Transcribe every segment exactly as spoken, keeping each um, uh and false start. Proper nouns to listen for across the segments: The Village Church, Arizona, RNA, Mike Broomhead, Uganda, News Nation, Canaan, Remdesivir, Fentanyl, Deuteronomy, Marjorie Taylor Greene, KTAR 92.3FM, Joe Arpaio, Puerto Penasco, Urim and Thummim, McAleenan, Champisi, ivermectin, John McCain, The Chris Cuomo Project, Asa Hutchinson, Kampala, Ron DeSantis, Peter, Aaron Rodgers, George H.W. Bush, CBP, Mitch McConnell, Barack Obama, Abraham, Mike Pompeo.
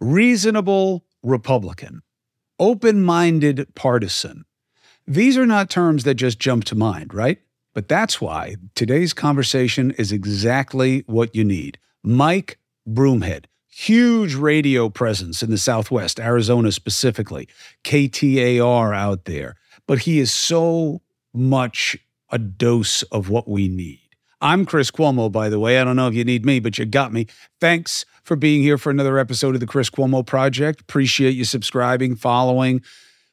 reasonable Republican, open-minded partisan. These are not terms that just jump to mind, right? But that's why today's conversation is exactly what you need. Mike Broomhead, huge radio presence in the Southwest, Arizona specifically, K T A R out there. But he is so much a dose of what we need. I'm Chris Cuomo, by the way. I don't know if you need me, but you got me. Thanks for being here for another episode of The Chris Cuomo Project. Appreciate you subscribing, following,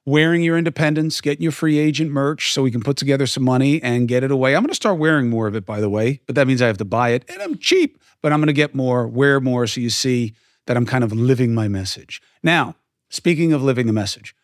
wearing your independence, getting your free agent merch so we can put together some money and get it away. I'm going to start wearing more of it, by the way, but that means I have to buy it. And I'm cheap, but I'm going to get more, wear more, so you see that I'm kind of living my message. Now, speaking of living the message,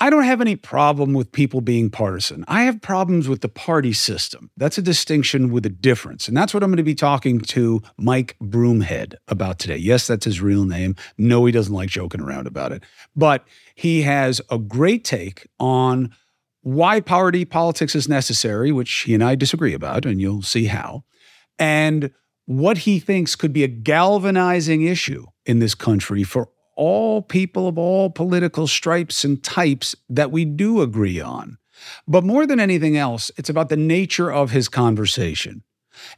I don't have any problem with people being partisan. I have problems with the party system. That's a distinction with a difference. And that's what I'm going to be talking to Mike Broomhead about today. Yes, that's his real name. No, he doesn't like joking around about it. But he has a great take on why party politics is necessary, which he and I disagree about, and you'll see how, and what he thinks could be a galvanizing issue in this country for all people of all political stripes and types that we do agree on. But more than anything else, it's about the nature of his conversation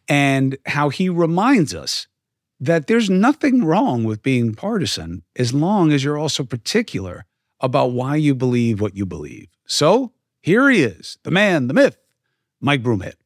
and how he reminds us that there's nothing wrong with being partisan as long as you're also particular about why you believe what you believe. So here he is, the man, the myth, Mike Broomhead.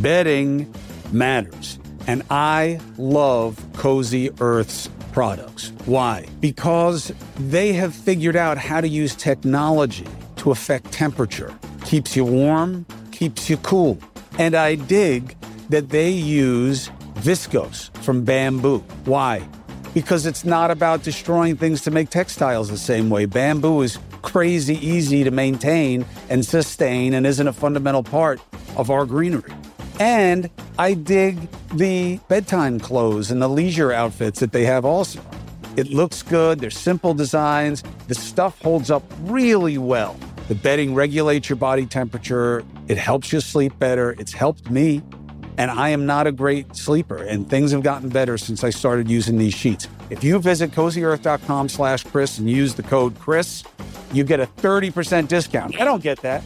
Bedding matters, and I love Cozy Earth's products. Why? Because they have figured out how to use technology to affect temperature. Keeps you warm, keeps you cool. And I dig that they use viscose from bamboo. Why? Because it's not about destroying things to make textiles the same way. Bamboo is crazy easy to maintain and sustain and isn't a fundamental part of our greenery. And I dig the bedtime clothes and the leisure outfits that they have also. It looks good. They're simple designs. The stuff holds up really well. The bedding regulates your body temperature. It helps you sleep better. It's helped me. And I am not a great sleeper. And things have gotten better since I started using these sheets. If you visit CozyEarth.com slash Chris and use the code Chris, you get a thirty percent discount. I don't get that.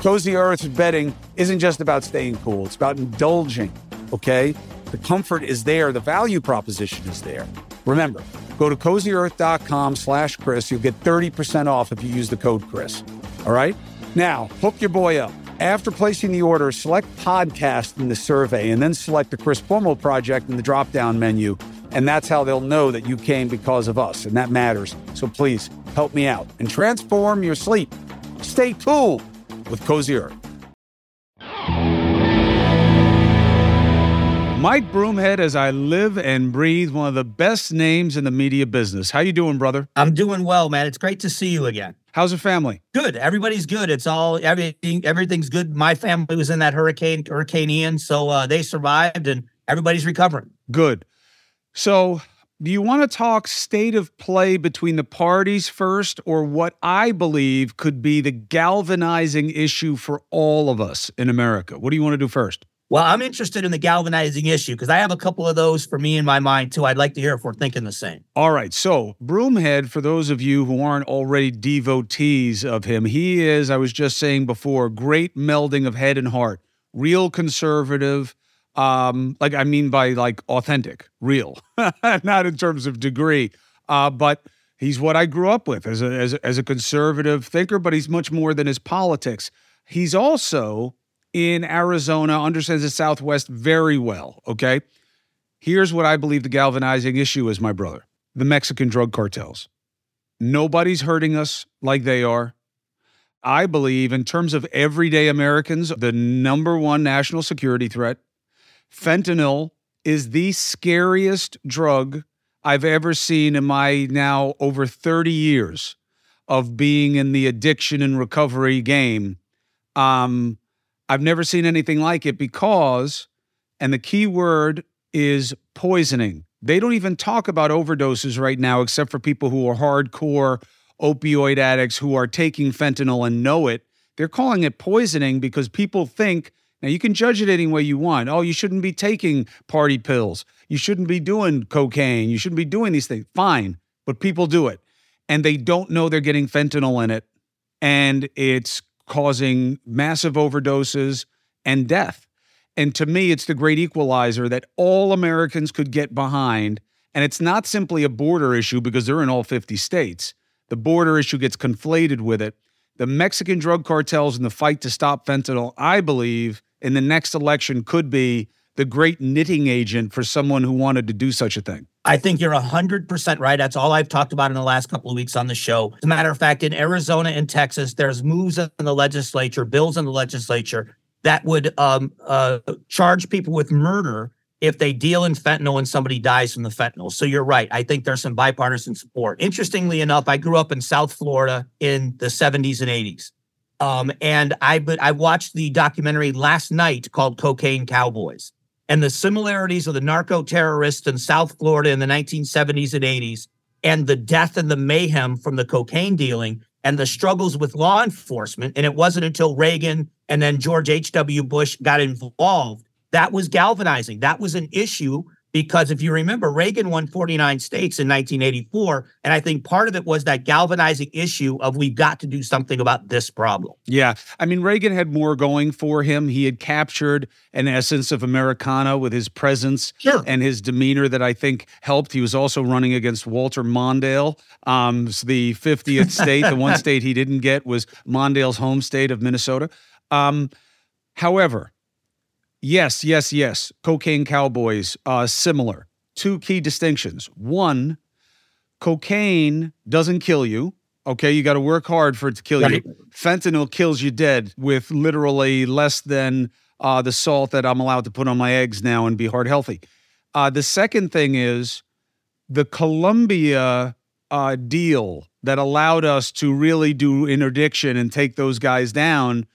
Cozy Earth's bedding isn't just about staying cool. It's about indulging, okay? The comfort is there. The value proposition is there. Remember, go to CozyEarth.com slash Chris. You'll get thirty percent off if you use the code Chris, all right? Now, hook your boy up. After placing the order, select podcast in the survey and then select the Chris Cuomo Project in the drop-down menu. And that's how they'll know that you came because of us, and that matters. So please, help me out and transform your sleep. Stay cool with Cozy Earth. Mike Broomhead, as I live and breathe, one of the best names in the media business. How you doing, brother? I'm doing well, man. It's great to see you again. How's the family? Good. Everybody's good. It's all, everything, everything's good. My family was in that hurricane, Hurricane Ian, so uh, they survived and everybody's recovering. Good. So do you want to talk state of play between the parties first, or what I believe could be the galvanizing issue for all of us in America? What do you want to do first? Well, I'm interested in the galvanizing issue because I have a couple of those for me in my mind, too. I'd like to hear if we're thinking the same. All right. So Broomhead, for those of you who aren't already devotees of him, he is, I was just saying before, great melding of head and heart, real conservative. Um, like I mean by like authentic, real, not in terms of degree, uh, but he's what I grew up with as a, as a, as a conservative thinker, but he's much more than his politics. He's also in Arizona, understands the Southwest very well, okay? Here's what I believe the galvanizing issue is, my brother. The Mexican drug cartels. Nobody's hurting us like they are. I believe in terms of everyday Americans, the number one national security threat. Fentanyl is the scariest drug I've ever seen in my now over thirty years of being in the addiction and recovery game. Um, I've never seen anything like it because, and the key word is poisoning, They don't even talk about overdoses right now, except for people who are hardcore opioid addicts who are taking fentanyl and know it. They're calling it poisoning because people think, now you can judge it any way you want. Oh, you shouldn't be taking party pills. You shouldn't be doing cocaine. You shouldn't be doing these things. Fine, but people do it. And they don't know they're getting fentanyl in it. And it's causing massive overdoses and death. And to me, it's the great equalizer that all Americans could get behind. And it's not simply a border issue because they're in all fifty states. The border issue gets conflated with it. The Mexican drug cartels and the fight to stop fentanyl, I believe, in the next election could be the great knitting agent for someone who wanted to do such a thing. I think you're one hundred percent right. That's all I've talked about in the last couple of weeks on the show. As a matter of fact, in Arizona and Texas, there's moves in the legislature, bills in the legislature, that would um, uh, charge people with murder if they deal in fentanyl and somebody dies from the fentanyl. So you're right. I think there's some bipartisan support. Interestingly enough, I grew up in South Florida in the seventies and eighties. Um, and I, but I watched the documentary last night called Cocaine Cowboys. And the similarities of the narco-terrorists in South Florida in the nineteen seventies and eighties, and the death and the mayhem from the cocaine dealing, and the struggles with law enforcement. And it wasn't until Reagan and then George H W. Bush got involved. That was galvanizing. That was an issue because, if you remember, Reagan won forty-nine states in nineteen eighty-four. And I think part of it was that galvanizing issue of we've got to do something about this problem. Yeah. I mean, Reagan had more going for him. He had captured an essence of Americana with his presence sure. and his demeanor that I think helped. He was also running against Walter Mondale. Um, the fiftieth state, the one state he didn't get was Mondale's home state of Minnesota. Um, however, yes, yes, yes, Cocaine Cowboys, uh, similar. Two key distinctions. One, cocaine doesn't kill you. Okay, you got to work hard for it to kill you. Fentanyl kills you dead with literally less than Uh, the salt that I'm allowed to put on my eggs now and be heart healthy. Uh, the second thing is the Colombia uh, deal that allowed us to really do interdiction and take those guys down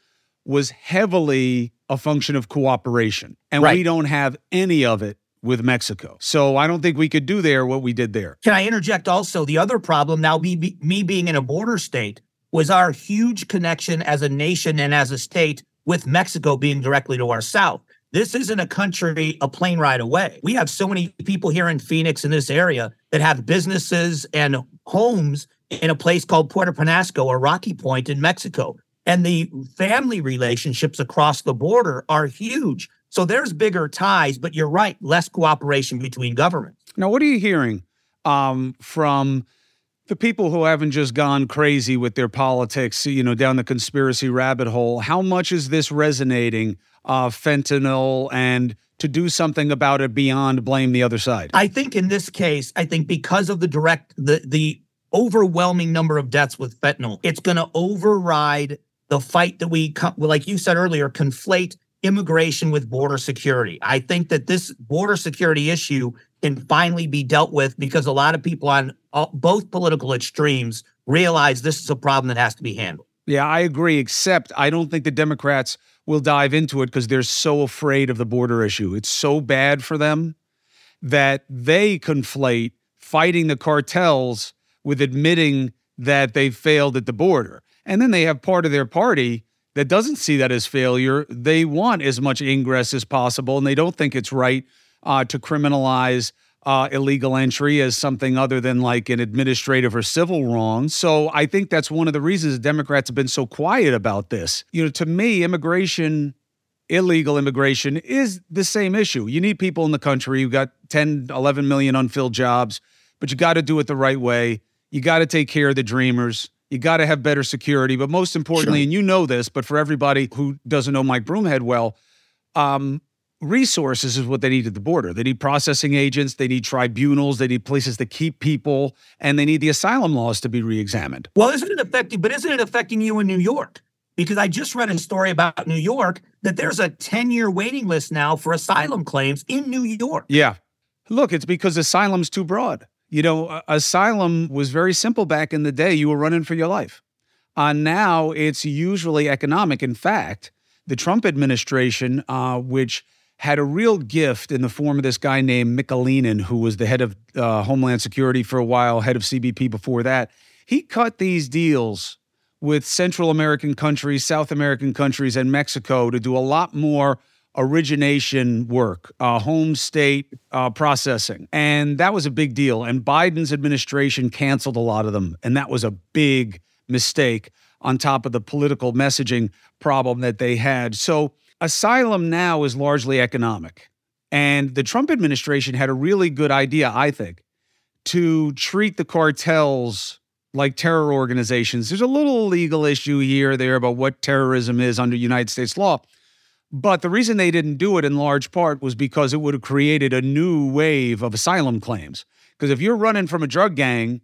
was heavily a function of cooperation. And right. we don't have any of it with Mexico. So I don't think we could do there what we did there. Can I interject also? The other problem now, me, be, me being in a border state, was our huge connection as a nation and as a state with Mexico being directly to our south. This isn't a country a plane ride away. We have so many people here in Phoenix in this area that have businesses and homes in a place called Puerto Penasco or Rocky Point in Mexico. And the family relationships across the border are huge. So there's bigger ties, but you're right, less cooperation between governments. Now, what are you hearing um, from the people who haven't just gone crazy with their politics, you know, down the conspiracy rabbit hole? How much is this resonating, uh, fentanyl, and to do something about it beyond blame the other side? I think in this case, I think because of the direct, the, the overwhelming number of deaths with fentanyl, it's going to override the fight that we, like you said earlier, conflate immigration with border security. I think that this border security issue can finally be dealt with because a lot of people on all, both political extremes realize this is a problem that has to be handled. Yeah, I agree, except I don't think the Democrats will dive into it because they're so afraid of the border issue. It's so bad for them that they conflate fighting the cartels with admitting that they failed at the border. And then they have part of their party that doesn't see that as failure. They want as much ingress as possible, and they don't think it's right Uh, to criminalize uh, illegal entry as something other than like an administrative or civil wrong. So I think that's one of the reasons Democrats have been so quiet about this. You know, to me, immigration, illegal immigration is the same issue. You need people in the country. You've got ten, eleven million unfilled jobs, but you got to do it the right way. You got to take care of the dreamers. You got to have better security. But most importantly, sure. and you know this, but for everybody who doesn't know Mike Broomhead well, um, resources is what they need at the border. They need processing agents, they need tribunals, they need places to keep people, and they need the asylum laws to be reexamined. Well, isn't it affecting, but isn't it affecting you in New York? Because I just read a story about New York that there's a ten-year waiting list now for asylum claims in New York. Yeah. Look, it's because asylum's too broad. You know, asylum was very simple back in the day. You were running for your life. Uh, now it's usually economic. In fact, the Trump administration, uh, which had a real gift in the form of this guy named McAleenan, who was the head of uh, Homeland Security for a while, head of C B P before that. He cut these deals with Central American countries, South American countries, and Mexico to do a lot more origination work, uh, home state uh, processing. And that was a big deal. And Biden's administration canceled a lot of them. And that was a big mistake on top of the political messaging problem that they had. So asylum now is largely economic. And the Trump administration had a really good idea, I think, to treat the cartels like terror organizations. There's a little legal issue here or there about what terrorism is under United States law. But the reason they didn't do it in large part was because it would have created a new wave of asylum claims. Because if you're running from a drug gang,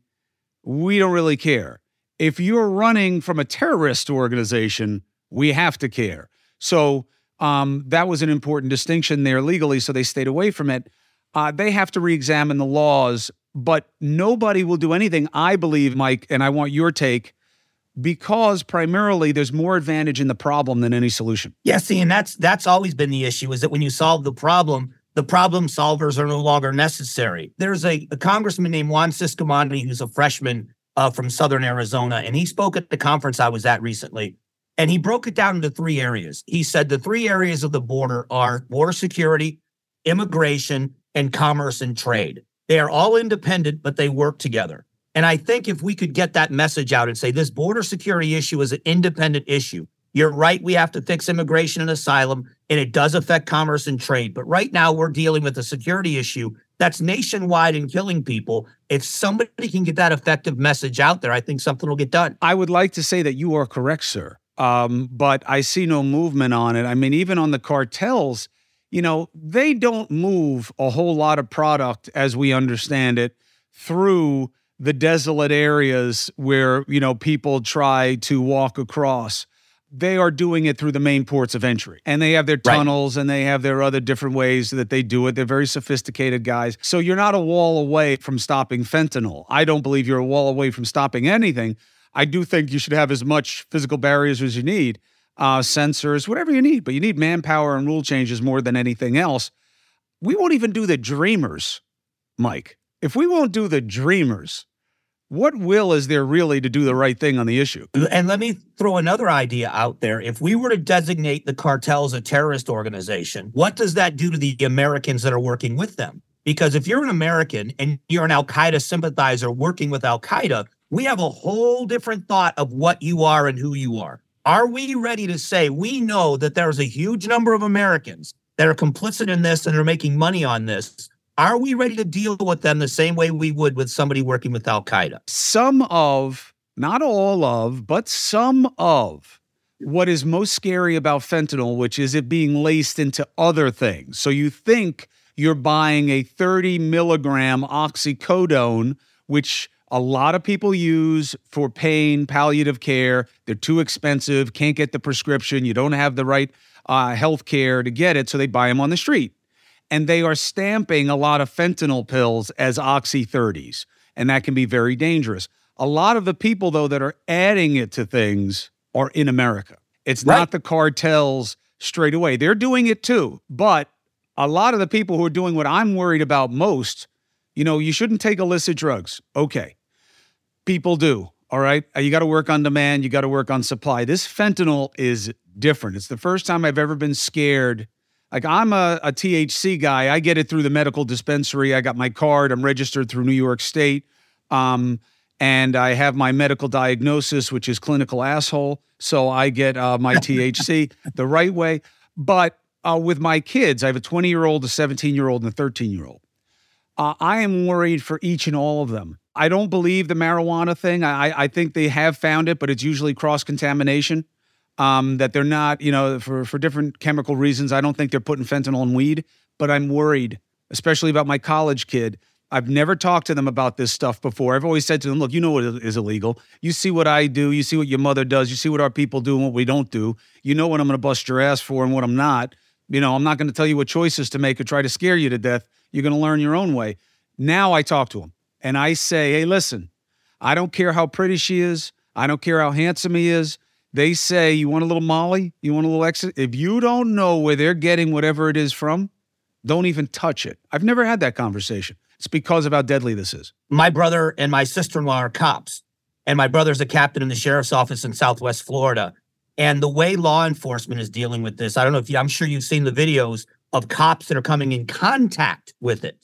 we don't really care. If you're running from a terrorist organization, we have to care. So um, that was an important distinction there legally, so they stayed away from it. Uh, they have to reexamine the laws, but nobody will do anything, I believe, Mike, and I want your take, because primarily there's more advantage in the problem than any solution. Yeah, see, and that's that's always been the issue, is that when you solve the problem, the problem solvers are no longer necessary. There's a, a congressman named Juan Ciscomani, who's a freshman uh, from Southern Arizona, and he spoke at the conference I was at recently, and he broke it down into three areas. He said the three areas of the border are border security, immigration, and commerce and trade. They are all independent, but they work together. And I think if we could get that message out and say this border security issue is an independent issue. You're right, we have to fix immigration and asylum, and it does affect commerce and trade. But right now we're dealing with a security issue that's nationwide and killing people. If somebody can get that effective message out there, I think something will get done. I would like to say that you are correct, sir, um, but I see no movement on it. I mean, even on the cartels, you know, they don't move a whole lot of product, as we understand it, through the desolate areas where, you know, people try to walk across. They are doing it through the main ports of entry. And they have their tunnels, right, and they have their other different ways that they do it. They're very sophisticated guys. So you're not a wall away from stopping fentanyl. I don't believe you're a wall away from stopping anything. I do think you should have as much physical barriers as you need, uh, sensors, whatever you need. But you need manpower and rule changes more than anything else. We won't even do the dreamers, Mike. If we won't do the dreamers, what will is there really to do the right thing on the issue? And let me throw another idea out there. If we were to designate the cartels a terrorist organization, what does that do to the Americans that are working with them? Because if you're an American and you're an Al-Qaeda sympathizer working with Al-Qaeda, we have a whole different thought of what you are and who you are. Are we ready to say we know that there's a huge number of Americans that are complicit in this and are making money on this? Are we ready to deal with them the same way we would with somebody working with Al-Qaeda? Some of, not all of, but some of what is most scary about fentanyl, which is it being laced into other things. So you think you're buying a thirty milligram oxycodone, which a lot of people use for pain, palliative care. They're too expensive, can't get the prescription. You don't have the right uh, health care to get it, so they buy them on the street. And they are stamping a lot of fentanyl pills as Oxy thirties, and that can be very dangerous. A lot of the people, though, that are adding it to things are in America. It's right. Not the cartels straight away. They're doing it too, but a lot of the people who are doing what I'm worried about most, you know, you shouldn't take illicit drugs. Okay, people do, all right? You got to work on demand. You got to work on supply. This fentanyl is different. It's the first time I've ever been scared. Like, I'm a, a T H C guy. I get it through the medical dispensary. I got my card. I'm registered through New York State. Um, and I have my medical diagnosis, which is clinical asshole. So I get uh, my T H C the right way. But uh, with my kids, I have a twenty-year-old, a seventeen-year-old, and a thirteen-year-old. Uh, I am worried for each and all of them. I don't believe the marijuana thing. I, I think they have found it, but it's usually cross-contamination. Um, that they're not, you know, for, for different chemical reasons. I don't think they're putting fentanyl in weed, but I'm worried, especially about my college kid. I've never talked to them about this stuff before. I've always said to them, look, you know what is illegal. You see what I do. You see what your mother does. You see what our people do and what we don't do. You know what I'm going to bust your ass for and what I'm not. You know, I'm not going to tell you what choices to make or try to scare you to death. You're going to learn your own way. Now I talk to them and I say, hey, listen, I don't care how pretty she is. I don't care how handsome he is. They say, you want a little Molly? You want a little exit? If you don't know where they're getting whatever it is from, don't even touch it. I've never had that conversation. It's because of how deadly this is. My brother and my sister-in-law are cops, and my brother's a captain in the sheriff's office in Southwest Florida. And the way law enforcement is dealing with this, I don't know if you, I'm sure you've seen the videos of cops that are coming in contact with it,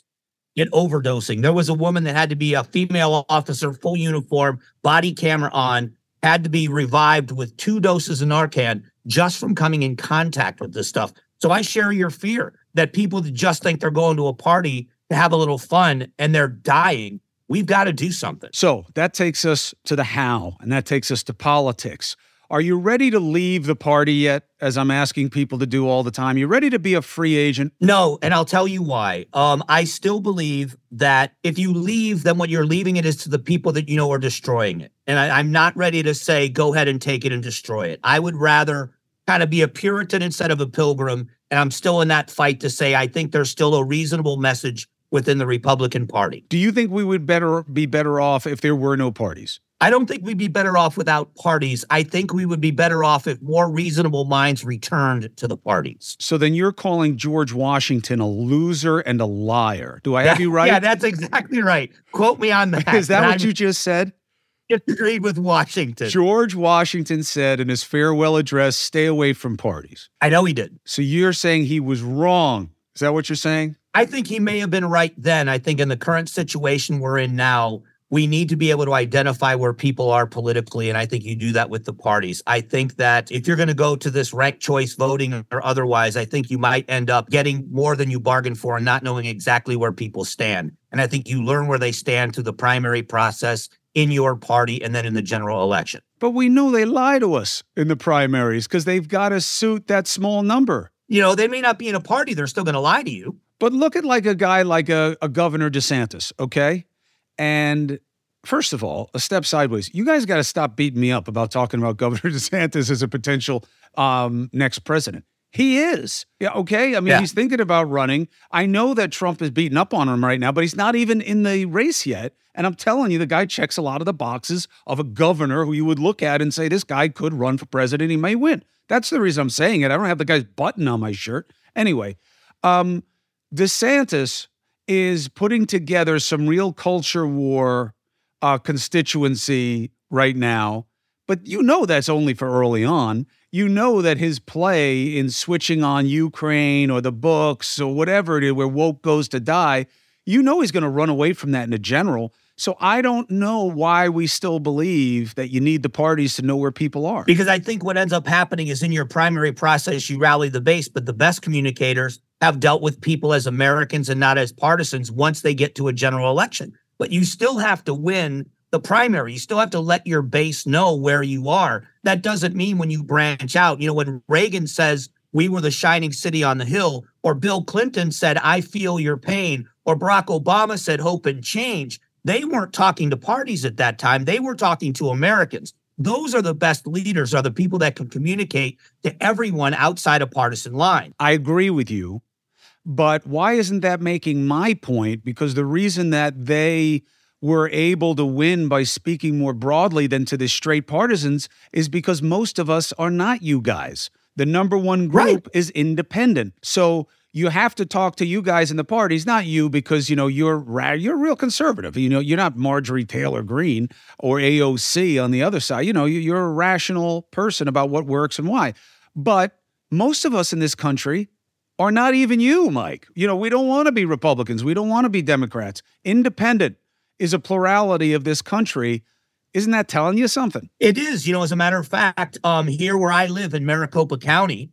get overdosing. There was a woman that had to be a female officer, full uniform, body camera on, had to be revived with two doses of Narcan just from coming in contact with this stuff. So I share your fear that people that just think they're going to a party to have a little fun and they're dying. We've got to do something. So that takes us to the how, and that takes us to politics. Are you ready to leave the party yet, as I'm asking people to do all the time? You ready to be a free agent? No, and I'll tell you why. Um, I still believe that if you leave, then what you're leaving it is to the people that you know are destroying it. And I, I'm not ready to say, go ahead and take it and destroy it. I would rather kind of be a Puritan instead of a pilgrim, and I'm still in that fight to say I think there's still a reasonable message within the Republican Party. Do you think we would better be better off if there were no parties? I don't think we'd be better off without parties. I think we would be better off if more reasonable minds returned to the parties. So then you're calling George Washington a loser and a liar. Do I have that, you right? Yeah, that's exactly right. Quote me on that. Is that and what I'm, you just said? Agreed with Washington. George Washington said in his farewell address, stay away from parties. I know he did. So you're saying he was wrong. Is that what you're saying? I think he may have been right then. I think in the current situation we're in now, we need to be able to identify where people are politically, and I think you do that with the parties. I think that if you're going to go to this ranked choice voting or otherwise, I think you might end up getting more than you bargained for and not knowing exactly where people stand. And I think you learn where they stand through the primary process in your party and then in the general election. But we know they lie to us in the primaries because they've got to suit that small number. You know, they may not be in a party. They're still going to lie to you. But look at like a guy like a, a Governor DeSantis, okay? And first of all, a step sideways. You guys got to stop beating me up about talking about Governor DeSantis as a potential um, next president. He is. Yeah, okay? I mean, yeah. He's thinking about running. I know that Trump is beating up on him right now, but he's not even in the race yet. And I'm telling you, the guy checks a lot of the boxes of a governor who you would look at and say, this guy could run for president. He may win. That's the reason I'm saying it. I don't have the guy's button on my shirt. Anyway, um, DeSantis is putting together some real culture war uh, constituency right now. But you know that's only for early on. You know that his play in switching on Ukraine or the books or whatever it is where woke goes to die, you know he's going to run away from that in a general. So I don't know why we still believe that you need the parties to know where people are. Because I think what ends up happening is in your primary process, you rally the base, but the best communicators have dealt with people as Americans and not as partisans once they get to a general election. But you still have to win the primary. You still have to let your base know where you are. That doesn't mean when you branch out. You know, when Reagan says, we were the shining city on the hill, or Bill Clinton said, I feel your pain, or Barack Obama said, hope and change. They weren't talking to parties at that time. They were talking to Americans. Those are the best leaders, are the people that can communicate to everyone outside a partisan line. I agree with you, but why isn't that making my point? Because the reason that they were able to win by speaking more broadly than to the straight partisans is because most of us are not you guys. The number one group right. is independent. So you have to talk to you guys in the parties, not you, because, you know, you're you're real conservative. You know, you're not Marjorie Taylor Greene or A O C on the other side. You know, you're a rational person about what works and why. But most of us in this country are not even you, Mike. You know, we don't want to be Republicans. We don't want to be Democrats. Independent is a plurality of this country. Isn't that telling you something? It is. You know, as a matter of fact, um, here where I live in Maricopa County,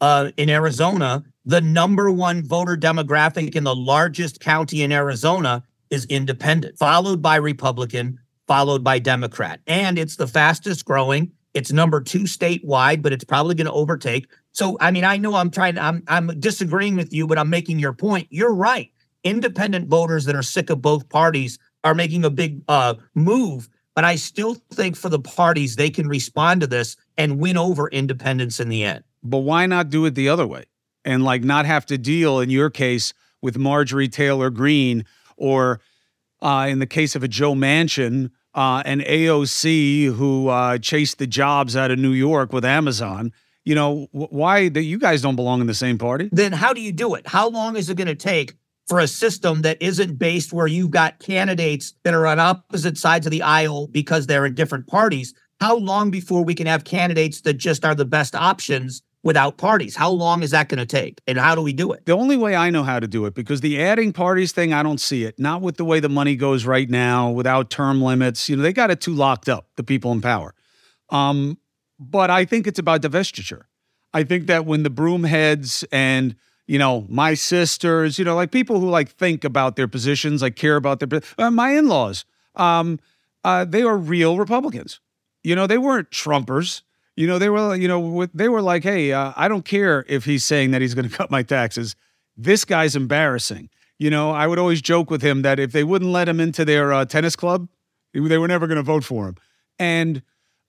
uh, in Arizona, the number one voter demographic in the largest county in Arizona is independent, followed by Republican, followed by Democrat. And it's the fastest growing. It's number two statewide, but it's probably going to overtake. So, I mean, I know I'm trying, I'm, I'm disagreeing with you, but I'm making your point. You're right. Independent voters that are sick of both parties are making a big uh, move. But I still think for the parties, they can respond to this and win over independents in the end. But why not do it the other way? And like not have to deal, in your case, with Marjorie Taylor Greene or uh, in the case of a Joe Manchin uh, and A O C, who uh, chased the jobs out of New York with Amazon. You know, why that you guys don't belong in the same party? Then how do you do it? How long is it going to take for a system that isn't based where you've got candidates that are on opposite sides of the aisle because they're in different parties? How long before we can have candidates that just are the best options without parties? How long is that going to take? And how do we do it? The only way I know how to do it, because the adding parties thing, I don't see it. Not with the way the money goes right now, without term limits. You know, they got it too locked up, the people in power. Um, But I think it's about divestiture. I think that when the Broomheads and, you know, my sisters, you know, like people who like think about their positions, like care about their, uh, my in-laws, um, uh, they are real Republicans. You know, they weren't Trumpers. You know, they were, you know, with, they were like, hey, uh, I don't care if he's saying that he's going to cut my taxes. This guy's embarrassing. You know, I would always joke with him that if they wouldn't let him into their uh, tennis club, they were never going to vote for him. And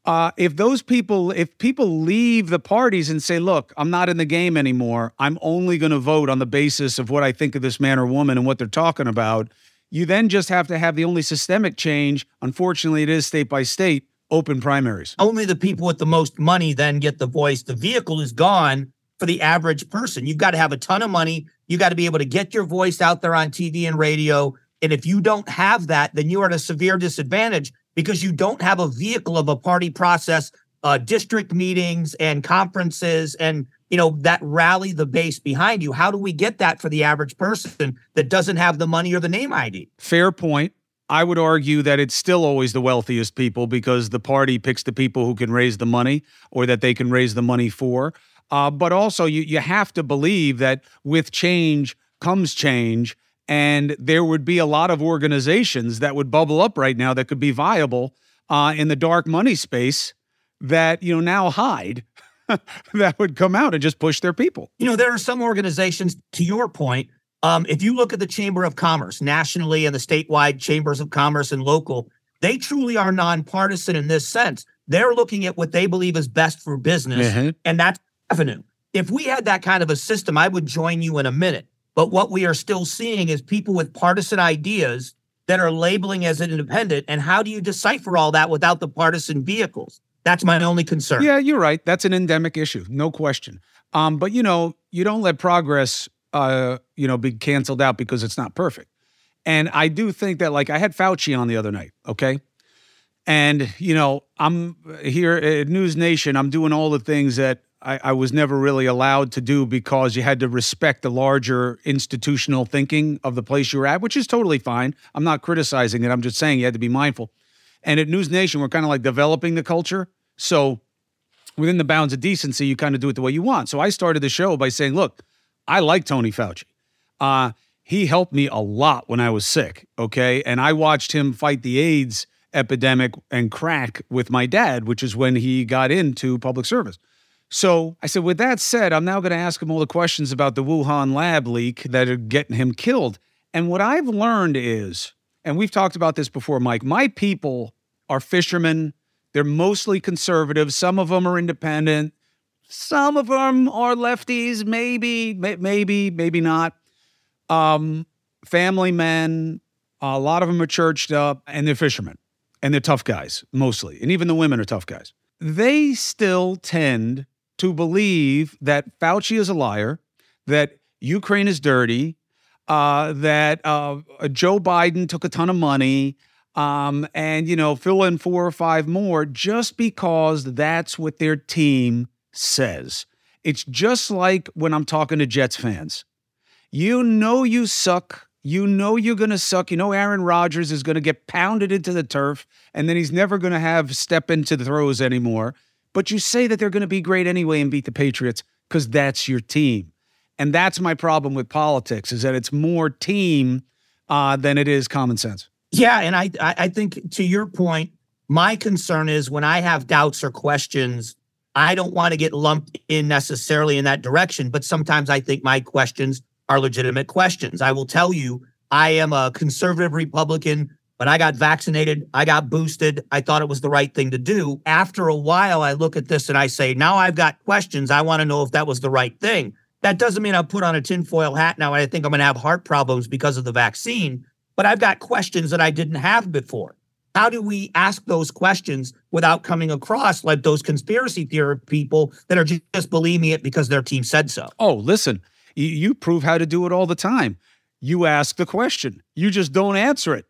Uh, if those people, if people leave the parties and say, look, I'm not in the game anymore, I'm only going to vote on the basis of what I think of this man or woman and what they're talking about, you then just have to have the only systemic change. Unfortunately, it is state by state, open primaries. Only the people with the most money then get the voice. The vehicle is gone for the average person. You've got to have a ton of money. You got to be able to get your voice out there on T V and radio. And if you don't have that, then you are at a severe disadvantage, because you don't have a vehicle of a party process, uh, district meetings and conferences and, you know, that rally the base behind you. How do we get that for the average person that doesn't have the money or the name I D? Fair point. I would argue that it's still always the wealthiest people, because the party picks the people who can raise the money or that they can raise the money for. Uh, but also you, you have to believe that with change comes change. And there would be a lot of organizations that would bubble up right now that could be viable uh, in the dark money space that, you know, now hide that would come out and just push their people. You know, there are some organizations, to your point, um, if you look at the Chamber of Commerce nationally and the statewide chambers of commerce and local, they truly are nonpartisan in this sense. They're looking at what they believe is best for business, mm-hmm. and that's revenue. If we had that kind of a system, I would join you in a minute. But what we are still seeing is people with partisan ideas that are labeling as an independent. And how do you decipher all that without the partisan vehicles? That's my only concern. Yeah, you're right. That's an endemic issue. No question. Um, but, you know, you don't let progress, uh, you know, be canceled out because it's not perfect. And I do think that, like, I had Fauci on the other night, okay? And, you know, I'm here at News Nation. I'm doing all the things that I, I was never really allowed to do, because you had to respect the larger institutional thinking of the place you're at, which is totally fine. I'm not criticizing it. I'm just saying you had to be mindful. And at News Nation, we're kind of like developing the culture. So within the bounds of decency, you kind of do it the way you want. So I started the show by saying, look, I like Tony Fauci. Uh, he helped me a lot when I was sick, okay? And I watched him fight the AIDS epidemic and crack with my dad, which is when he got into public service. So I said, with that said, I'm now going to ask him all the questions about the Wuhan lab leak that are getting him killed. And what I've learned is, and we've talked about this before, Mike, my people are fishermen. They're mostly conservative. Some of them are independent. Some of them are lefties, maybe, maybe, maybe not. Um, family men, a lot of them are churched up, and they're fishermen. And they're tough guys, mostly. And even the women are tough guys. They still tend to believe that Fauci is a liar, that Ukraine is dirty, uh, that uh, Joe Biden took a ton of money, um, and, you know, fill in four or five more just because that's what their team says. It's just like when I'm talking to Jets fans. You know you suck. You know you're going to suck. You know Aaron Rodgers is going to get pounded into the turf, and then he's never going to have step into the throws anymore. But you say that they're going to be great anyway and beat the Patriots because that's your team. And that's my problem with politics, is that it's more team uh, than it is common sense. Yeah, and I, I think, to your point, my concern is when I have doubts or questions, I don't want to get lumped in necessarily in that direction. But sometimes I think my questions are legitimate questions. I will tell you, I am a conservative Republican, but I got vaccinated. I got boosted. I thought it was the right thing to do. After a while, I look at this and I say, now I've got questions. I want to know if that was the right thing. That doesn't mean I'll put on a tinfoil hat now and I think I'm going to have heart problems because of the vaccine, but I've got questions that I didn't have before. How do we ask those questions without coming across like those conspiracy theory people that are just believing it because their team said so? Oh, listen, you, you prove how to do it all the time. You ask the question. You just don't answer it.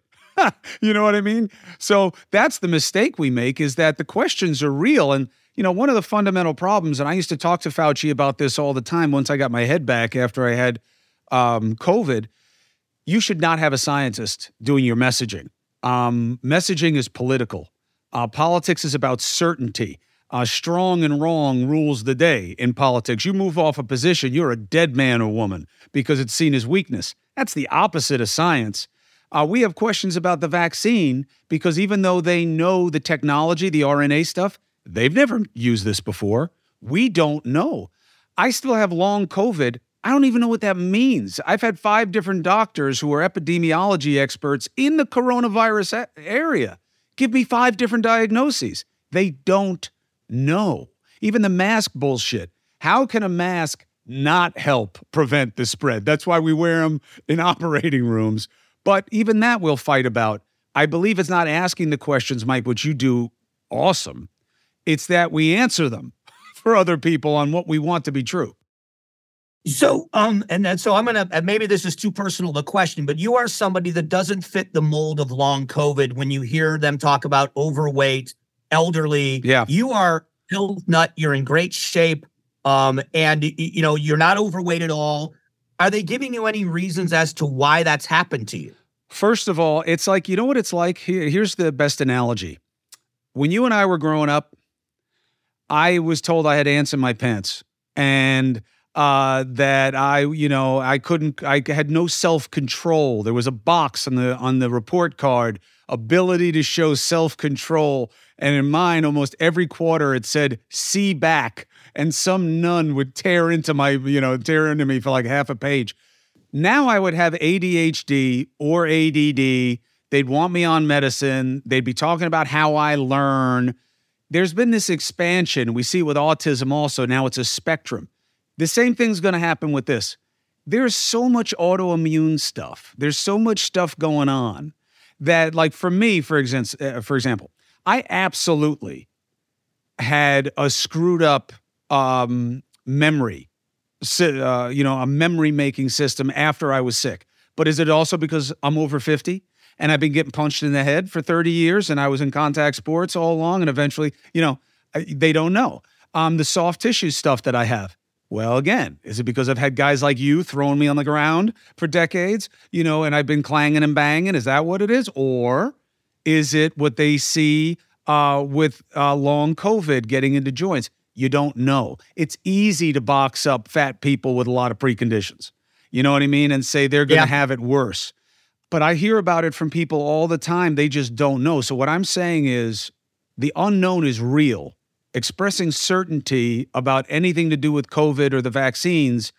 You know what I mean? So that's the mistake we make, is that the questions are real. And, you know, one of the fundamental problems, and I used to talk to Fauci about this all the time once I got my head back after I had um, COVID, you should not have a scientist doing your messaging. Um, messaging is political. Uh, politics is about certainty. Uh, strong and wrong rules the day in politics. You move off a position, you're a dead man or woman because it's seen as weakness. That's the opposite of science. Uh, we have questions about the vaccine because even though they know the technology, the R N A stuff, they've never used this before. We don't know. I still have long COVID. I don't even know what that means. I've had five different doctors who are epidemiology experts in the coronavirus area give me five different diagnoses. They don't know. Even the mask bullshit. How can a mask not help prevent the spread? That's why we wear them in operating rooms. But even that we'll fight about. I believe it's not asking the questions, Mike, which you do awesome. It's that we answer them for other people on what we want to be true. So, um, and then, so I'm going to, maybe this is too personal of a question, but you are somebody that doesn't fit the mold of long COVID. When you hear them talk about overweight, elderly, yeah. You are health nut, you're in great shape. Um, and you know, you're not overweight at all. Are they giving you any reasons as to why that's happened to you? First of all, it's like, you know what it's like? Here, here's the best analogy. When you and I were growing up, I was told I had ants in my pants and Uh, that I, you know, I couldn't, I had no self-control. There was a box on the, on the report card, ability to show self-control. And in mine, almost every quarter, it said, see back. And some nun would tear into my, you know, tear into me for like half a page. Now I would have A D H D or A D D. They'd want me on medicine. They'd be talking about how I learn. There's been this expansion. We see it with autism also. Now it's a spectrum. The same thing's going to happen with this. There's so much autoimmune stuff. There's so much stuff going on that, like for me, for instance, uh, for example, I absolutely had a screwed up um, memory, uh, you know, a memory-making system after I was sick. But is it also because I'm over fifty and I've been getting punched in the head for thirty years and I was in contact sports all along and eventually, you know, they don't know. Um, the soft tissue stuff that I have. Well, again, is it because I've had guys like you throwing me on the ground for decades, you know, and I've been clanging and banging? Is that what it is? Or is it what they see uh, with uh, long COVID getting into joints? You don't know. It's easy to box up fat people with a lot of preconditions, you know what I mean, and say they're going to yeah. have it worse. But I hear about it from people all the time. They just don't know. So what I'm saying is the unknown is real. Expressing certainty about anything to do with COVID or the vaccines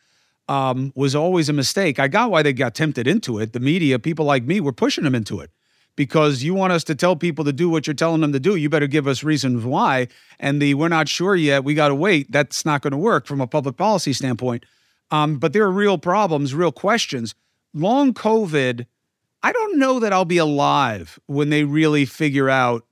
um, was always a mistake. I got why they got tempted into it. The media, people like me, were pushing them into it because you want us to tell people to do what you're telling them to do. You better give us reasons why. And the we're not sure yet, we got to wait. That's not going to work from a public policy standpoint. Um, but there are real problems, real questions. Long COVID, I don't know that I'll be alive when they really figure out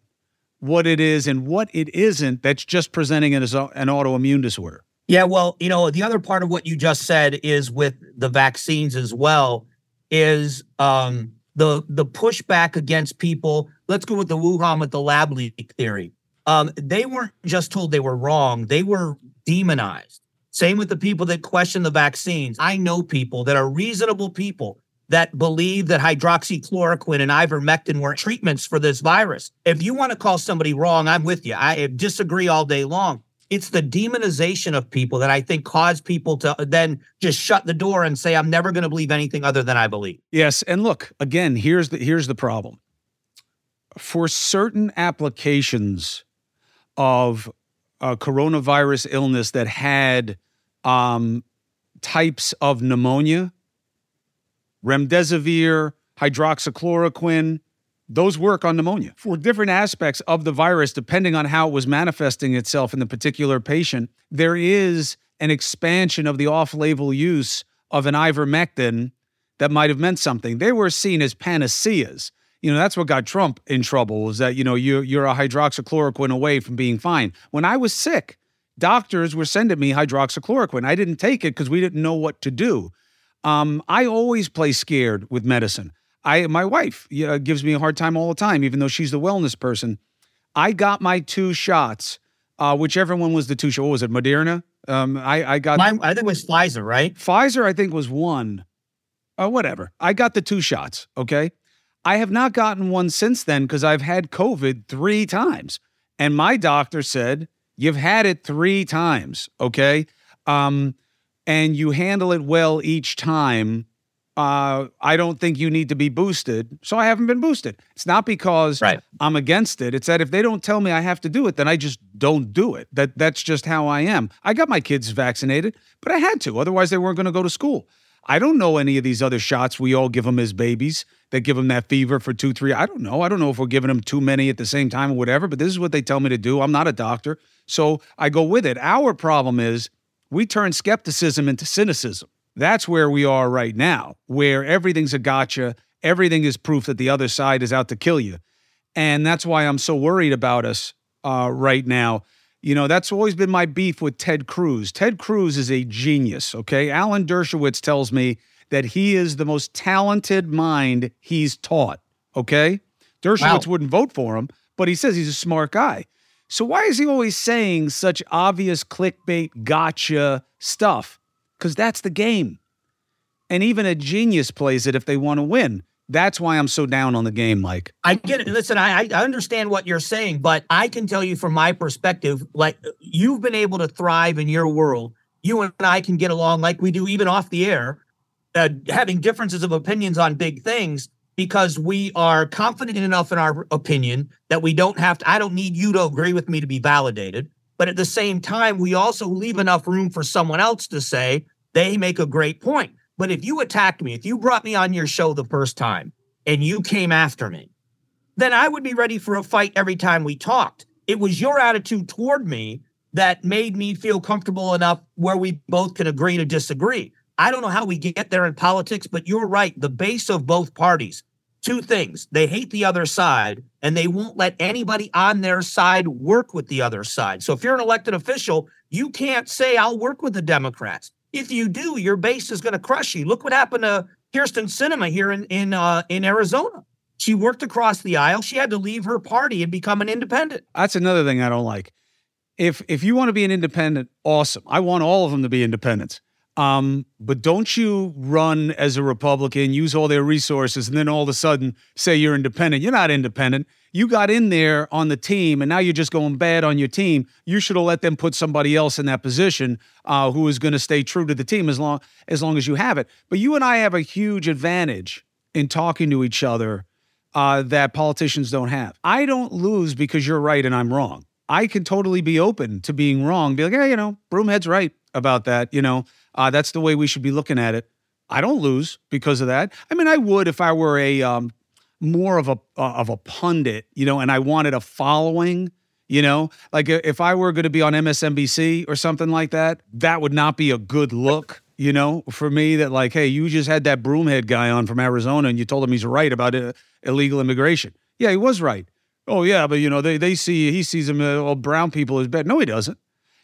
what it is and what it isn't that's just presenting it as an autoimmune disorder. Yeah, well, you know, the other part of what you just said is with the vaccines as well is um, the the pushback against people. Let's go with the Wuhan with the lab leak theory. Um, they weren't just told they were wrong. They were demonized. Same with the people that question the vaccines. I know people that are reasonable people that believe that hydroxychloroquine and ivermectin were treatments for this virus. If you want to call somebody wrong, I'm with you. I disagree all day long. It's the demonization of people that I think caused people to then just shut the door and say, I'm never going to believe anything other than I believe. Yes, and look, again, here's the, here's the problem. For certain applications of uh, coronavirus illness that had um, types of pneumonia, remdesivir, hydroxychloroquine, those work on pneumonia. For different aspects of the virus, depending on how it was manifesting itself in the particular patient, there is an expansion of the off-label use of an ivermectin that might have meant something. They were seen as panaceas. You know, that's what got Trump in trouble, is that, you know, you're, you're a hydroxychloroquine away from being fine. When I was sick, doctors were sending me hydroxychloroquine. I didn't take it because we didn't know what to do. Um, I always play scared with medicine. I, my wife uh, gives me a hard time all the time, even though she's the wellness person. I got my two shots, uh, whichever one was the two shots. What was it, Moderna? Um, I, I got- Mine, I think it was Pfizer, right? Pfizer, I think, was one. Uh, whatever. I got the two shots, okay? I have not gotten one since then because I've had COVID three times. And my doctor said, you've had it three times, okay? Um, and you handle it well each time. Uh, I don't think you need to be boosted, so I haven't been boosted. It's not because right. I'm against it. It's that if they don't tell me I have to do it, then I just don't do it. That That's just how I am. I got my kids vaccinated, but I had to. Otherwise, they weren't going to go to school. I don't know any of these other shots we all give them as babies that give them that fever for two, three. I don't know. I don't know if we're giving them too many at the same time or whatever, but this is what they tell me to do. I'm not a doctor, so I go with it. Our problem is we turn skepticism into cynicism. That's where we are right now, where everything's a gotcha. Everything is proof that the other side is out to kill you. And that's why I'm so worried about us uh, right now. You know, that's always been my beef with Ted Cruz. Ted Cruz is a genius, okay? Alan Dershowitz tells me that he is the most talented mind he's taught, okay? Dershowitz wow. wouldn't vote for him, but he says he's a smart guy. So why is he always saying such obvious clickbait gotcha stuff? Because that's the game. And even a genius plays it if they want to win. That's why I'm so down on the game, Mike. I get it. Listen, I, I understand what you're saying, but I can tell you from my perspective, like you've been able to thrive in your world. You and I can get along like we do even off the air, uh, having differences of opinions on big things because we are confident enough in our opinion that we don't have to, I don't need you to agree with me to be validated. But at the same time, we also leave enough room for someone else to say, they make a great point. But if you attacked me, if you brought me on your show the first time and you came after me, then I would be ready for a fight every time we talked. It was your attitude toward me that made me feel comfortable enough where we both can agree to disagree. I don't know how we get there in politics, but you're right. The base of both parties, two things. They hate the other side and they won't let anybody on their side work with the other side. So if you're an elected official, you can't say I'll work with the Democrats. If you do, your base is going to crush you. Look what happened to Kyrsten Sinema here in in, uh, in Arizona. She worked across the aisle. She had to leave her party and become an independent. That's another thing I don't like. If if you want to be an independent, awesome. I want all of them to be independents. Um, but don't you run as a Republican, use all their resources, and then all of a sudden say you're independent. You're not independent. You got in there on the team, and now you're just going bad on your team. You should have let them put somebody else in that position uh, who is going to stay true to the team as long, as long as you have it. But you and I have a huge advantage in talking to each other uh, that politicians don't have. I don't lose because you're right and I'm wrong. I can totally be open to being wrong. Be like, yeah, you know, Broomhead's right about that. You know, uh, that's the way we should be looking at it. I don't lose because of that. I mean, I would if I were a... Um, more of a uh, of a pundit, you know, and I wanted a following, you know, like if I were going to be on M S N B C or something like that, that would not be a good look, you know, for me that like, hey, you just had that Broomhead guy on from Arizona and you told him he's right about uh, illegal immigration. Yeah, he was right. Oh, yeah, but, you know, they they see he sees them uh, all brown people as bad. No, he doesn't.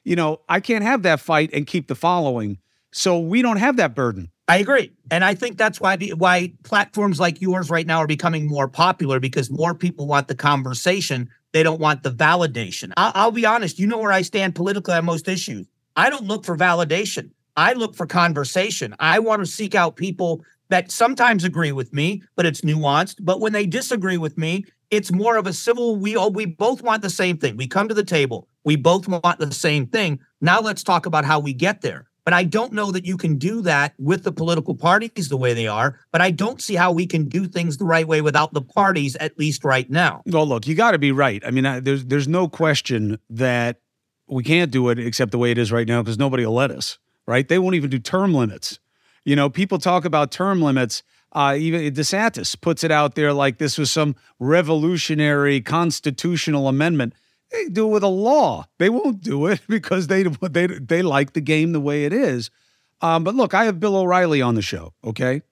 You know, I can't have that fight and keep the following. So we don't have that burden. I agree. And I think that's why the, why platforms like yours right now are becoming more popular because more people want the conversation. They don't want the validation. I'll, I'll be honest. You know where I stand politically on most issues. I don't look for validation. I look for conversation. I want to seek out people that sometimes agree with me, but it's nuanced. But when they disagree with me, it's more of a civil, we, oh, we both want the same thing. We come to the table. We both want the same thing. Now let's talk about how we get there. But I don't know that you can do that with the political parties the way they are. But I don't see how we can do things the right way without the parties, at least right now. Well, look, you got to be right. I mean, I, there's there's no question that we can't do it except the way it is right now because nobody will let us, right? They won't even do term limits. You know, people talk about term limits. Uh, even DeSantis puts it out there like this was some revolutionary constitutional amendment. They do it with a law. They won't do it because they they they like the game the way it is. Um, but look, I have Bill O'Reilly on the show, okay?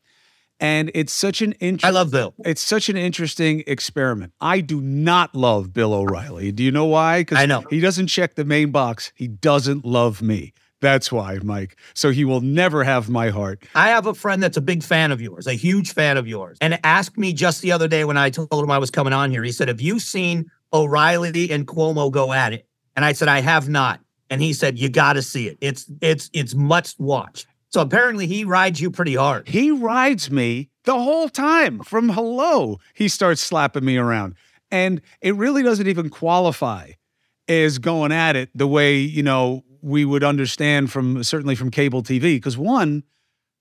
And it's such an interesting. I love Bill. It's such an interesting experiment. I do not love Bill O'Reilly. Do you know why? Because I know he doesn't check the main box. He doesn't love me. That's why, Mike. So he will never have my heart. I have a friend that's a big fan of yours, a huge fan of yours, and asked me just the other day when I told him I was coming on here. He said, "Have you seen O'Reilly and Cuomo go at it?" And I said, "I have not." And he said, "You got to see it. It's it's it's must watch." So apparently he rides you pretty hard. He rides me the whole time. From hello, he starts slapping me around. And it really doesn't even qualify as going at it the way, you know, we would understand from, certainly from cable T V. Because one,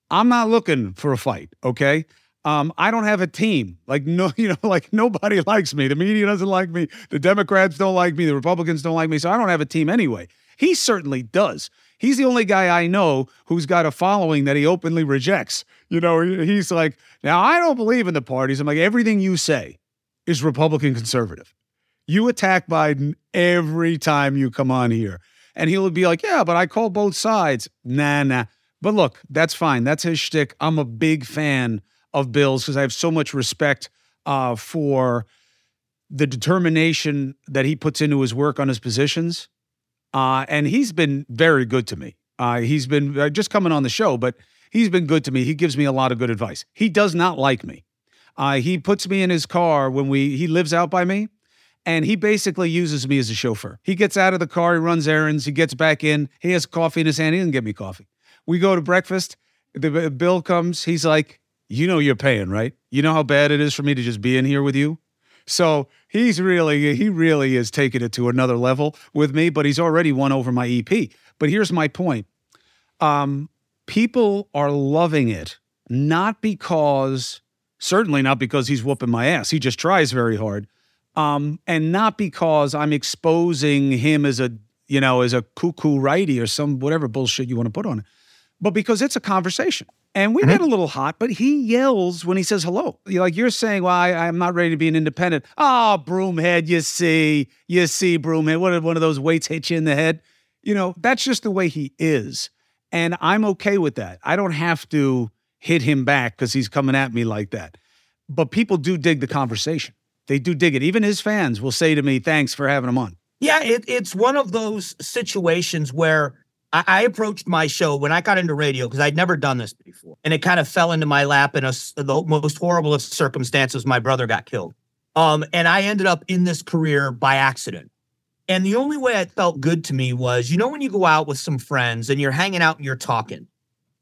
I'm not looking for a fight, okay? Um, I don't have a team. Like, no, you know, like nobody likes me. The media doesn't like me. The Democrats don't like me. The Republicans don't like me. So I don't have a team anyway. He certainly does. He's the only guy I know who's got a following that he openly rejects. You know, he's like, now I don't believe in the parties. I'm like, everything you say is Republican conservative. You attack Biden every time you come on here. And he'll be like, yeah, but I call both sides. Nah, nah. But look, that's fine. That's his shtick. I'm a big fan of Bill's because I have so much respect uh, for the determination that he puts into his work on his positions. Uh, and he's been very good to me. Uh, he's been uh, just coming on the show, but he's been good to me. He gives me a lot of good advice. He does not like me. Uh, he puts me in his car when we, he lives out by me, and he basically uses me as a chauffeur. He gets out of the car, he runs errands, he gets back in, he has coffee in his hand, he doesn't get me coffee. We go to breakfast, the bill comes, he's like, you know you're paying, right? You know how bad it is for me to just be in here with you? So he's really, he really is taking it to another level with me, but he's already won over my E P. But here's my point. Um, people are loving it, not because, certainly not because he's whooping my ass. He just tries very hard. Um, and not because I'm exposing him as a, you know, as a cuckoo righty or some whatever bullshit you want to put on it, but because it's a conversation. And we get a little hot, but he yells when he says hello. Like you're saying, well, I, I'm not ready to be an independent. Oh, Broomhead, you see, you see, Broomhead. What did one of those weights hit you in the head? You know, that's just the way he is. And I'm okay with that. I don't have to hit him back because he's coming at me like that. But people do dig the conversation. They do dig it. Even his fans will say to me, thanks for having him on. Yeah, it, it's one of those situations where I approached my show when I got into radio because I'd never done this before. And it kind of fell into my lap in a, the most horrible of circumstances. My brother got killed. Um, and I ended up in this career by accident. And the only way it felt good to me was, you know, when you go out with some friends and you're hanging out and you're talking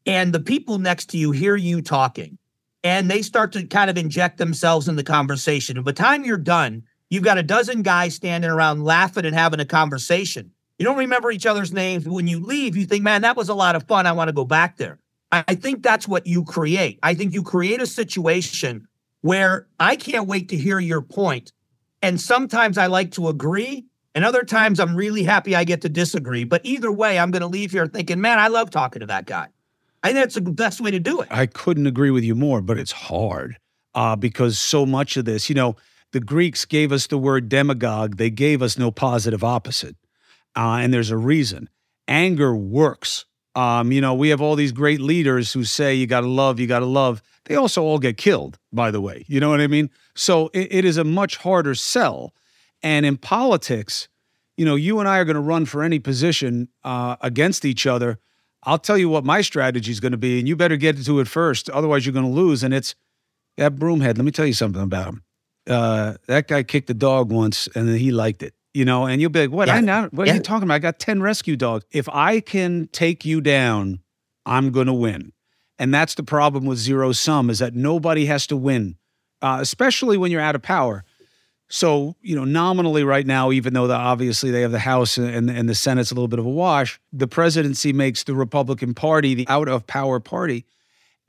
and the people next to you hear you talking and they start to kind of inject themselves in the conversation. And by the time you're done, you've got a dozen guys standing around laughing and having a conversation. You don't remember each other's names, but when you leave, you think, man, that was a lot of fun. I want to go back there. I think that's what you create. I think you create a situation where I can't wait to hear your point. And sometimes I like to agree, and other times I'm really happy I get to disagree. But either way, I'm going to leave here thinking, man, I love talking to that guy. I think that's the best way to do it. I couldn't agree with you more, but it's hard uh, because so much of this, you know, the Greeks gave us the word demagogue. They gave us no positive opposite. Uh, and there's a reason. Anger works. Um, you know, we have all these great leaders who say, you got to love, you got to love. They also all get killed, by the way. You know what I mean? So it, it is a much harder sell. And in politics, you know, you and I are going to run for any position uh, against each other. I'll tell you what my strategy is going to be, and you better get to it first. Otherwise, you're going to lose. And it's that Broomhead. Let me tell you something about him. Uh, that guy kicked a dog once, and then he liked it. You know, and you'll be like, what? Yeah. I not, what yeah. are you talking about? I got ten rescue dogs. If I can take you down, I'm going to win. And that's the problem with zero sum is that nobody has to win, uh, especially when you're out of power. So, you know, nominally right now, even though the, obviously they have the House and, and the Senate's a little bit of a wash, the presidency makes the Republican Party the out-of-power party.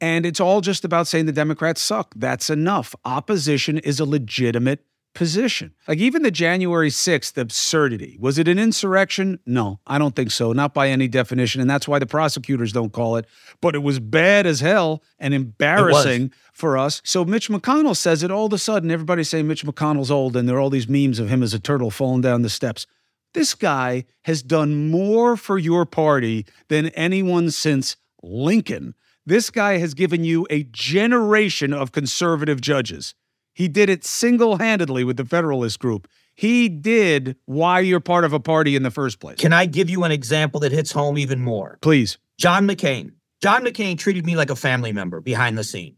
And it's all just about saying the Democrats suck. That's enough. Opposition is a legitimate position. Like even the January sixth absurdity. Was it an insurrection? No, I don't think so. Not by any definition. And that's why the prosecutors don't call it. But it was bad as hell and embarrassing for us. So Mitch McConnell says it all of a sudden. Everybody's saying Mitch McConnell's old and there are all these memes of him as a turtle falling down the steps. This guy has done more for your party than anyone since Lincoln. This guy has given you a generation of conservative judges. He did it single-handedly with the Federalist group. He did why you're part of a party in the first place. Can I give you an example that hits home even more? Please. John McCain. John McCain treated me like a family member behind the scenes.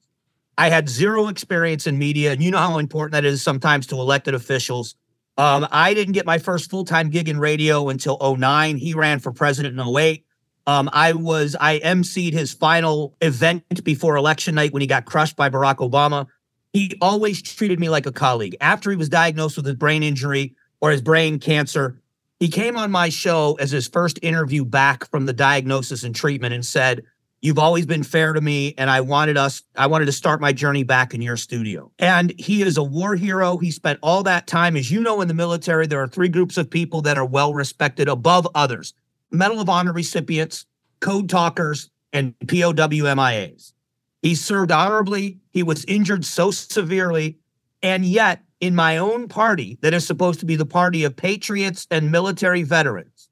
I had zero experience in media, and you know how important that is sometimes to elected officials. Um, I didn't get my first full-time gig in radio until oh nine. He ran for president in oh eight. Um, I was, I emceed his final event before election night when he got crushed by Barack Obama. He always treated me like a colleague. After he was diagnosed with his brain injury or his brain cancer, he came on my show as his first interview back from the diagnosis and treatment and said, "You've always been fair to me, and I wanted us, I wanted to start my journey back in your studio." And he is a war hero. He spent all that time. As you know, in the military, there are three groups of people that are well-respected above others: Medal of Honor recipients, code talkers, and P O W M I As. He served honorably. He was injured so severely. And yet, in my own party, that is supposed to be the party of patriots and military veterans,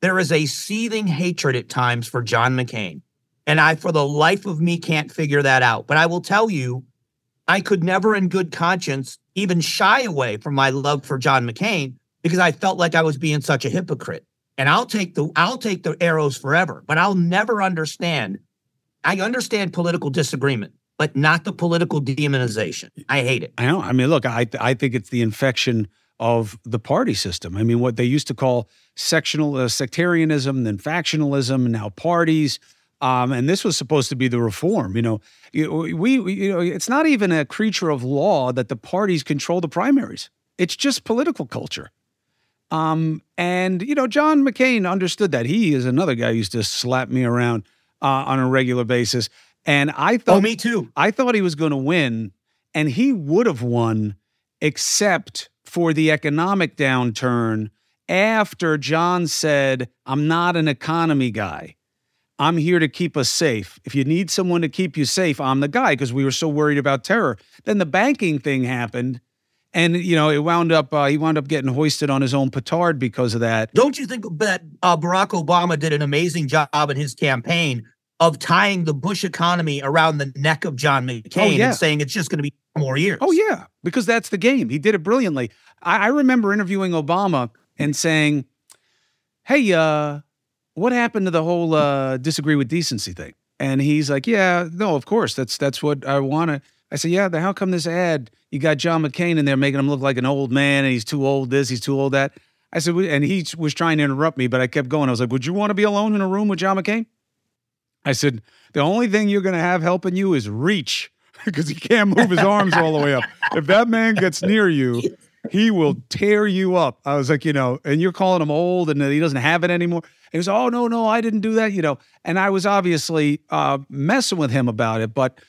there is a seething hatred at times for John McCain. And I, for the life of me, can't figure that out. But I will tell you, I could never in good conscience even shy away from my love for John McCain because I felt like I was being such a hypocrite. And I'll take the I'll take the arrows forever, but I'll never understand. I understand political disagreement, but not the political demonization. I hate it. I know. I mean, look, I I think it's the infection of the party system. I mean, what they used to call sectional uh, sectarianism, then factionalism, now parties. Um, and this was supposed to be the reform. You know, we, we, you know, it's not even a creature of law that the parties control the primaries. It's just political culture. Um, and, you know, John McCain understood that. He is another guy who used to slap me around uh, on a regular basis. And I thought, oh, me too. I thought he was going to win, and he would have won except for the economic downturn after John said, "I'm not an economy guy. I'm here to keep us safe. If you need someone to keep you safe, I'm the guy," because we were so worried about terror. Then the banking thing happened, and you know it wound up. Uh, he wound up getting hoisted on his own petard because of that. Don't you think that uh, Barack Obama did an amazing job in his campaign of tying the Bush economy around the neck of John McCain oh, yeah. and saying it's just going to be more years? Oh yeah, because that's the game. He did it brilliantly. I, I remember interviewing Obama and saying, "Hey, uh." what happened to the whole uh, disagree with decency thing? And he's like, yeah, no, of course. That's that's what I want to. I said, yeah, then how come this ad, you got John McCain in there making him look like an old man and he's too old this, he's too old that. I said, and he was trying to interrupt me, but I kept going. I was like, would you want to be alone in a room with John McCain? I said, the only thing you're going to have helping you is reach because he can't move his arms all the way up. If that man gets near you, he will tear you up. I was like, you know, and you're calling him old and he doesn't have it anymore. He was, oh, no, no, I didn't do that, you know. And I was obviously uh, messing with him about it. But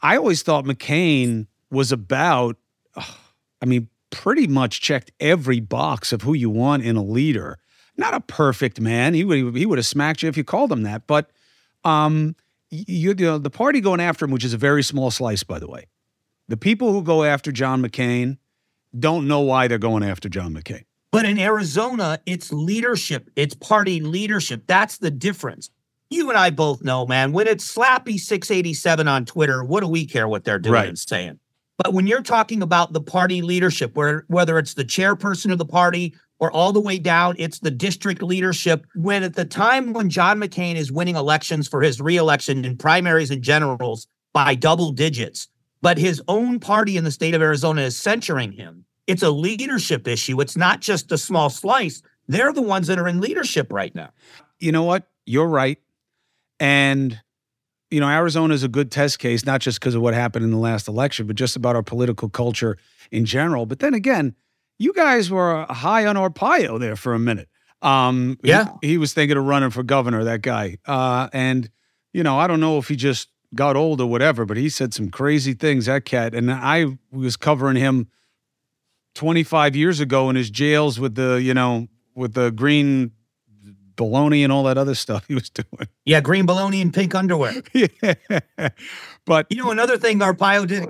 I always thought McCain was about, uh, I mean, pretty much checked every box of who you want in a leader. Not a perfect man. He would he would have smacked you if you called him that. But um, you, you know, the party going after him, which is a very small slice, by the way. The people who go after John McCain don't know why they're going after John McCain. But in Arizona, it's leadership. It's party leadership. That's the difference. You and I both know, man, when it's Slappy six eighty-seven on Twitter, what do we care what they're doing right. and saying? But when you're talking about the party leadership, where, whether it's the chairperson of the party or all the way down, it's the district leadership. When at the time when John McCain is winning elections for his reelection in primaries and generals by double digits, but his own party in the state of Arizona is censuring him, it's a leadership issue. It's not just a small slice. They're the ones that are in leadership right now. You know what? You're right. And, you know, Arizona is a good test case, not just because of what happened in the last election, but just about our political culture in general. But then again, you guys were high on Arpaio there for a minute. Um, yeah. He, he was thinking of running for governor, that guy. Uh, and, you know, I don't know if he just got old or whatever, but he said some crazy things, that cat. And I was covering him twenty-five years ago in his jails with the, you know, with the green baloney and all that other stuff he was doing. Yeah, green baloney and pink underwear. Yeah. But you know, another thing Arpaio did.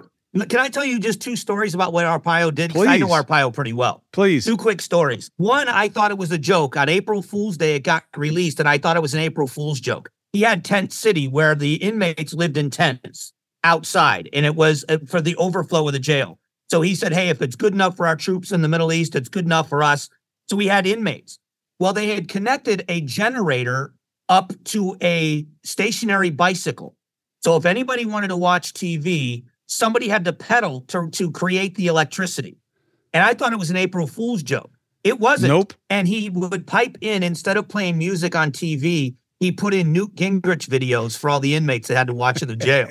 Can I tell you just two stories about what Arpaio did? Please. I know Arpaio pretty well. Please. Two quick stories. One, I thought it was a joke. On April Fool's Day, it got released, and I thought it was an April Fool's joke. he had Tent City, where the inmates lived in tents outside, and it was for the overflow of the jail. So he said, hey, if it's good enough for our troops in the Middle East, it's good enough for us. So we had inmates. Well, they had connected a generator up to a stationary bicycle. So if anybody wanted to watch T V, somebody had to pedal to, to create the electricity. And I thought it was an April Fool's joke. It wasn't. Nope. And he would pipe in, instead of playing music on T V, he put in Newt Gingrich videos for all the inmates that had to watch in the jail.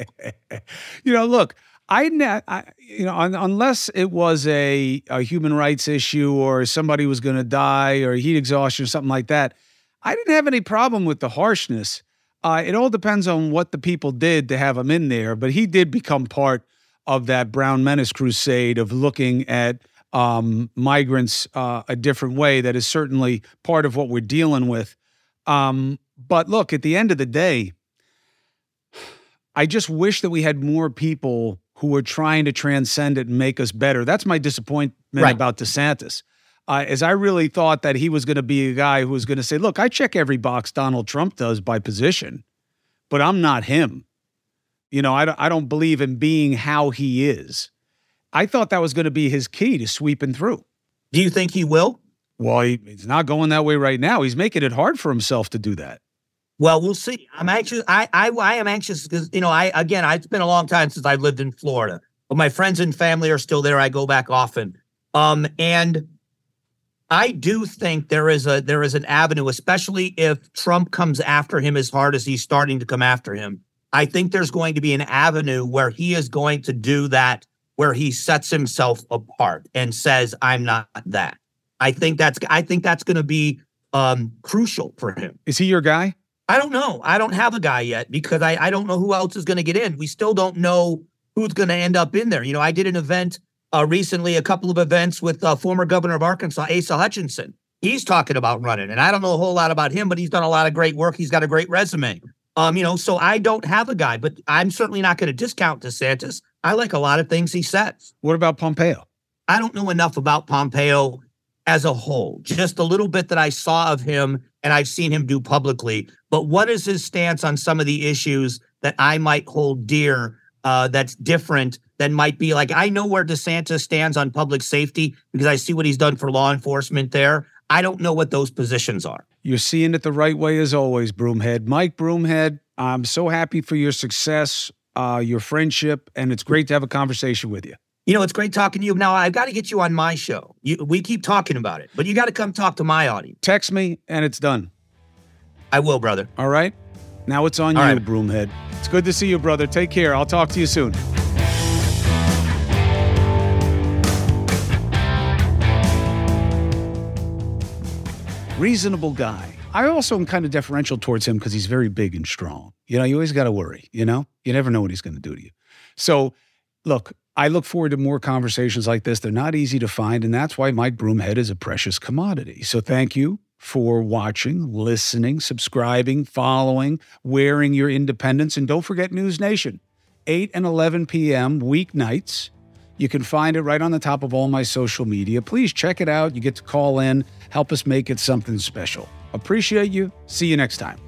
You know, look, I, ne- I you know, un- unless it was a, a human rights issue or somebody was going to die or heat exhaustion or something like that, I didn't have any problem with the harshness. Uh, it all depends on what the people did to have him in there. But he did become part of that Brown Menace crusade of looking at um, migrants uh, a different way. That is certainly part of what we're dealing with. Um, but look, at the end of the day, I just wish that we had more people who were trying to transcend it and make us better. That's my disappointment right. about DeSantis. Uh, as I really thought that he was going to be a guy who was going to say, look, I check every box Donald Trump does by position, but I'm not him. You know, I don't, I don't believe in being how he is. I thought that was going to be his key to sweeping through. Do you think he will? Well, he, he's not going that way right now. He's making it hard for himself to do that. Well, we'll see. I'm anxious. I, I, I am anxious because, you know, I again, I, it's been a long time since I've lived in Florida, but my friends and family are still there. I go back often. Um, and... I do think there is a there is an avenue, especially if Trump comes after him as hard as he's starting to come after him. I think there's going to be an avenue where he is going to do that, where he sets himself apart and says, I'm not that. I think that's I think that's going to be um, crucial for him. Is he your guy? I don't know. I don't have a guy yet because I, I don't know who else is going to get in. We still don't know who's going to end up in there. You know, I did an event Uh, recently, a couple of events with uh, former governor of Arkansas, Asa Hutchinson. He's talking about running, and I don't know a whole lot about him, but he's done a lot of great work. He's got a great resume. Um, you know, so I don't have a guy, but I'm certainly not going to discount DeSantis. I like a lot of things he says. What about Pompeo? I don't know enough about Pompeo as a whole, just a little bit that I saw of him and I've seen him do publicly. But what is his stance on some of the issues that I might hold dear uh, that's different that might be like, I know where DeSantis stands on public safety because I see what he's done for law enforcement there. I don't know what those positions are. You're seeing it the right way as always, Broomhead. Mike Broomhead, I'm so happy for your success, uh, your friendship, and it's great to have a conversation with you. You know, it's great talking to you. Now, I've got to get you on my show. You, we keep talking about it, but you got to come talk to my audience. Text me and it's done. I will, brother. All right. Now it's on All you, right. Broomhead. It's good to see you, brother. Take care. I'll talk to you soon. Reasonable guy. I also am kind of deferential towards him because he's very big and strong. You know, you always got to worry, you know? You never know what he's going to do to you. So, look, I look forward to more conversations like this. They're not easy to find, and that's why Mike Broomhead is a precious commodity. So thank you for watching, listening, subscribing, following, wearing your independence, and don't forget News Nation, eight and eleven p.m. weeknights. You can find it right on the top of all my social media. Please check it out. You get to call in. Help us make it something special. Appreciate you. See you next time.